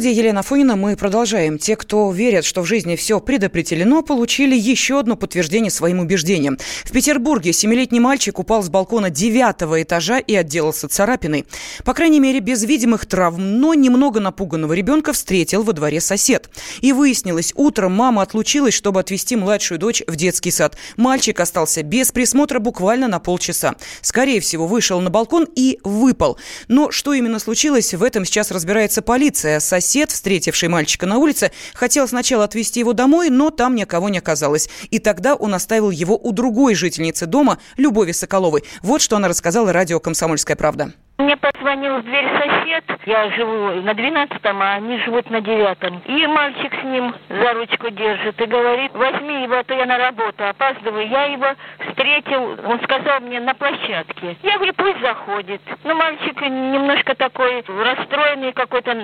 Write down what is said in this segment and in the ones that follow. студии Елена Афонина. Мы продолжаем. Те, кто верят, что в жизни все предопределено, получили еще одно подтверждение своим убеждениям. В Петербурге 7-летний мальчик упал с балкона 9-го этажа и отделался царапиной. По крайней мере, без видимых травм, но немного напуганного ребенка встретил во дворе сосед. И выяснилось, утром мама отлучилась, чтобы отвезти младшую дочь в детский сад. Мальчик остался без присмотра буквально на полчаса. Скорее всего, вышел на балкон и выпал. Но что именно случилось, в этом сейчас разбирается полиция. Сосед, встретивший мальчика на улице, хотел сначала отвезти его домой, но там никого не оказалось. И тогда он оставил его у другой жительницы дома, Любови Соколовой. Вот что она рассказала радио «Комсомольская правда». Мне позвонил в дверь сосед, я живу на 12-м, а они живут на 9-м. И мальчик с ним за ручку держит и говорит: возьми его, а то я на работу опаздываю. Я его встретил, он сказал мне, на площадке. Я говорю, пусть заходит. Но мальчик немножко такой расстроенный какой-то,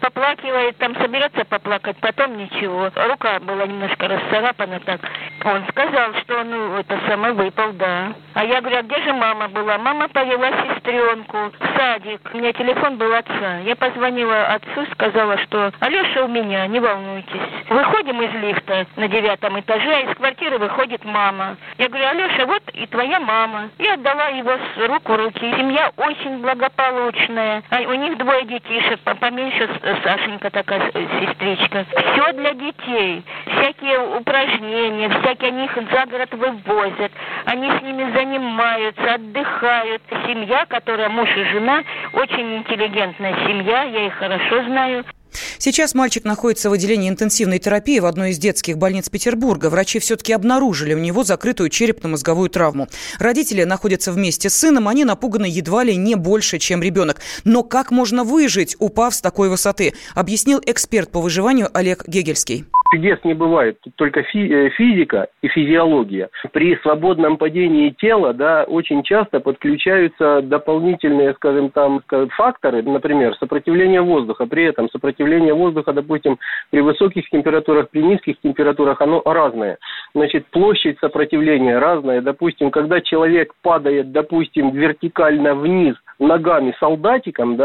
поплакивает, там соберется поплакать, потом ничего. Рука была немножко расцарапана так. Он сказал, что он выпал, да. А я говорю, а где же мама была? Мама повела сестренку в садик. У меня телефон был отца. Я позвонила отцу, сказала, что Алеша у меня, не волнуйтесь. Выходим из лифта на 9-м этаже, а из квартиры выходит мама. Я говорю, Алеша, вот и твоя мама. Я отдала его с рук в руки. Семья очень благополучная. У них 2 детишек, поменьше Сашенька такая, сестричка. Все для детей. Всякие упражнения, всякие они их за город вывозят. Они с ними занимаются, отдыхают. Семья, которая муж и жена, очень интеллигентная семья, я их хорошо знаю. Сейчас мальчик находится в отделении интенсивной терапии в одной из детских больниц Петербурга. Врачи все-таки обнаружили у него закрытую черепно-мозговую травму. Родители находятся вместе с сыном. Они напуганы едва ли не больше, чем ребенок. Но как можно выжить, упав с такой высоты, объяснил эксперт по выживанию Олег Гегельский. Чудес не бывает, тут только физика и физиология. При свободном падении тела, очень часто подключаются дополнительные, факторы, например, сопротивление воздуха. При этом сопротивление воздуха, допустим, при высоких температурах, при низких температурах, оно разное. Площадь сопротивления разная. Допустим, когда человек падает, вертикально вниз ногами солдатиком,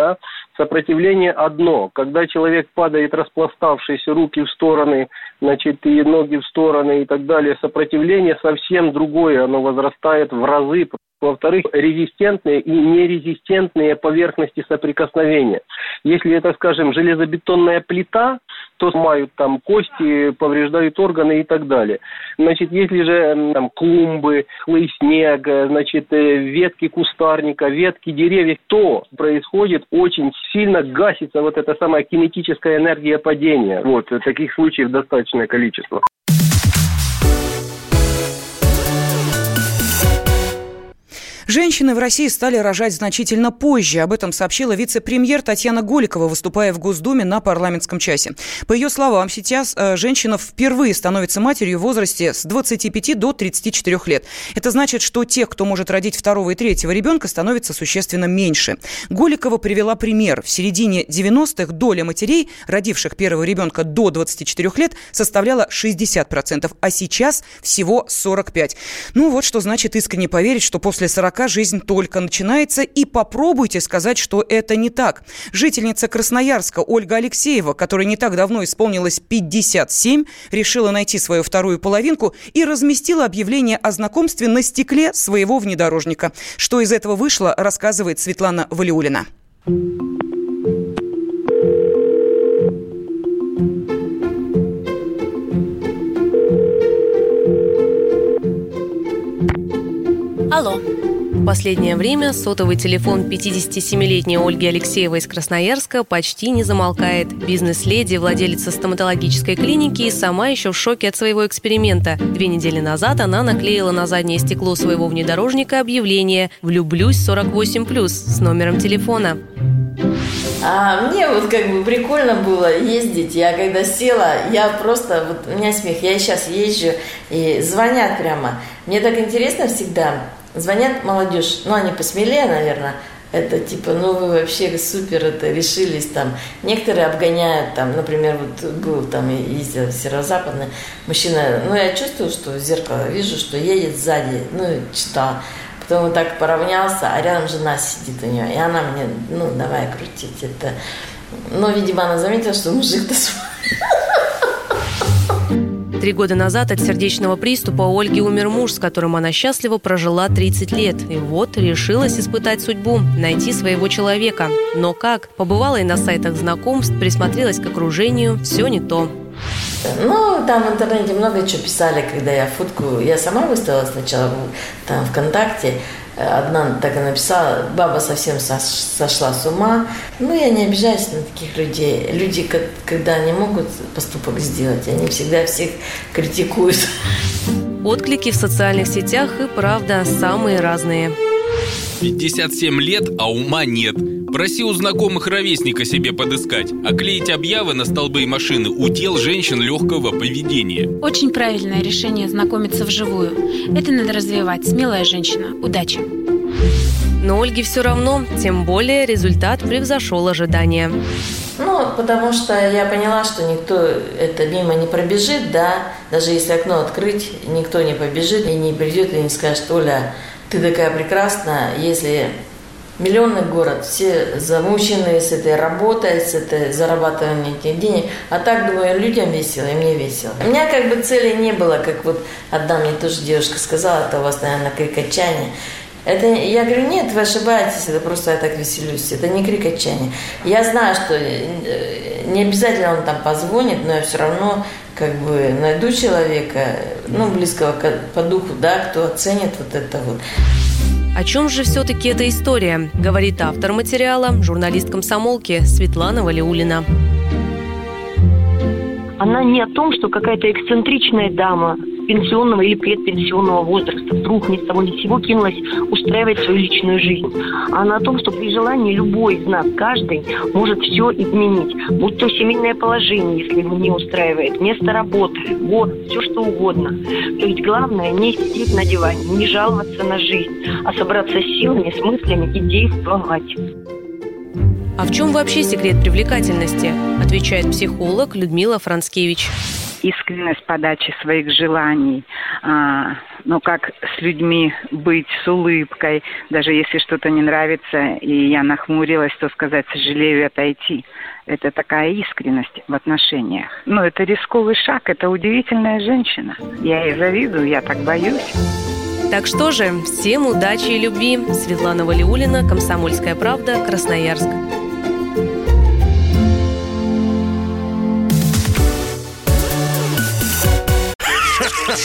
сопротивление одно. Когда человек падает, распластавшись, руки в стороны, и ноги в стороны и так далее, сопротивление совсем другое, оно возрастает в разы. Во-вторых, резистентные и нерезистентные поверхности соприкосновения. Если это, железобетонная плита, то ломают кости, повреждают органы и так далее. Если же клумбы, снег, ветки кустарника, ветки деревьев, то происходит очень сильно гасится эта самая кинетическая энергия падения. Таких случаев достаточное количество. Женщины в России стали рожать значительно позже. Об этом сообщила вице-премьер Татьяна Голикова, выступая в Госдуме на парламентском часе. По ее словам, сейчас женщина впервые становится матерью в возрасте с 25 до 34 лет. Это значит, что тех, кто может родить 2-го и 3-го ребенка, становится существенно меньше. Голикова привела пример. В середине 90-х доля матерей, родивших первого ребенка до 24 лет, составляла 60%, а сейчас всего 45%. Что значит искренне поверить, что после 40 жизнь только начинается, и попробуйте сказать, что это не так. Жительница Красноярска Ольга Алексеева, которой не так давно исполнилось 57, решила найти свою вторую половинку и разместила объявление о знакомстве на стекле своего внедорожника. Что из этого вышло, рассказывает Светлана Валиулина. Алло. В последнее время сотовый телефон 57-летней Ольги Алексеевой из Красноярска почти не замолкает. Бизнес-леди, владелица стоматологической клиники, и сама еще в шоке от своего эксперимента. 2 недели назад она наклеила на заднее стекло своего внедорожника объявление «Влюблюсь 48+» с номером телефона. А мне прикольно было ездить. Я когда села, я просто, у меня смех, я и сейчас езжу, и звонят прямо. Мне так интересно всегда. Звонят молодежь, они посмелее, наверное, это вы вообще супер, решились . Некоторые обгоняют, например, был ездил в северо-западный мужчина, я чувствую, что в зеркало вижу, что едет сзади, читала. Потом он так поравнялся, а рядом жена сидит у нее, и она мне, давай крутить это. Но, видимо, она заметила, что мужик-то свой. 3 года назад от сердечного приступа у Ольги умер муж, с которым она счастливо прожила 30 лет. И вот решилась испытать судьбу, найти своего человека. Но как? Побывала и на сайтах знакомств, присмотрелась к окружению. Все не то. Ну, там в интернете много чего писали, когда я фотку... Я сама выставила сначала там ВКонтакте. Одна так и написала: баба совсем сошла с ума. Ну, я не обижаюсь на таких людей. Люди, когда они могут поступок сделать, они всегда всех критикуют. Отклики в социальных сетях и правда самые разные. 57 лет, а ума нет. Проси у знакомых ровесника себе подыскать. А клеить объявы на столбы и машины — удел женщин легкого поведения. Очень правильное решение — знакомиться вживую. Это надо развивать. Смелая женщина. Удачи. Но Ольге все равно. Тем более результат превзошел ожидания. Ну, потому что я поняла, что никто это мимо не пробежит, да. Даже если окно открыть, никто не побежит и не придет, и не скажет: Оля, ты такая прекрасная, если... Миллионный город, все замучены с этой работой, с этой зарабатыванием этих денег. А так, думаю, людям весело, и мне весело. У меня как бы цели не было, как вот одна мне тоже девушка сказала: это у вас, наверное, крик отчаяния. Это, я говорю: нет, вы ошибаетесь, это просто я так веселюсь, это не крик отчаяния. Я знаю, что не обязательно он там позвонит, но я все равно как бы найду человека, ну, близкого по духу, да, кто оценит вот это вот. О чем же все-таки эта история, говорит автор материала, журналист «Комсомолки» Светлана Валиулина. Она не о том, что какая-то эксцентричная дама пенсионного или предпенсионного возраста вдруг ни с того ни с сего кинулась устраивать свою личную жизнь. Она о том, что при желании любой из нас, каждый, может все изменить. Будь то семейное положение, если его не устраивает, место работы, вот, все что угодно. То есть главное не сидеть на диване, не жаловаться на жизнь, а собраться с силами, с мыслями и действовать. А в чем вообще секрет привлекательности, отвечает психолог Людмила Францкевич. Искренность подачи своих желаний, но как с людьми быть, с улыбкой. Даже если что-то не нравится, и я нахмурилась, то сказать: сожалею, отойти. Это такая искренность в отношениях. Но это рисковый шаг, это удивительная женщина. Я ей завидую, я так боюсь. Так что же, всем удачи и любви. Светлана Валиулина, «Комсомольская правда», Красноярск.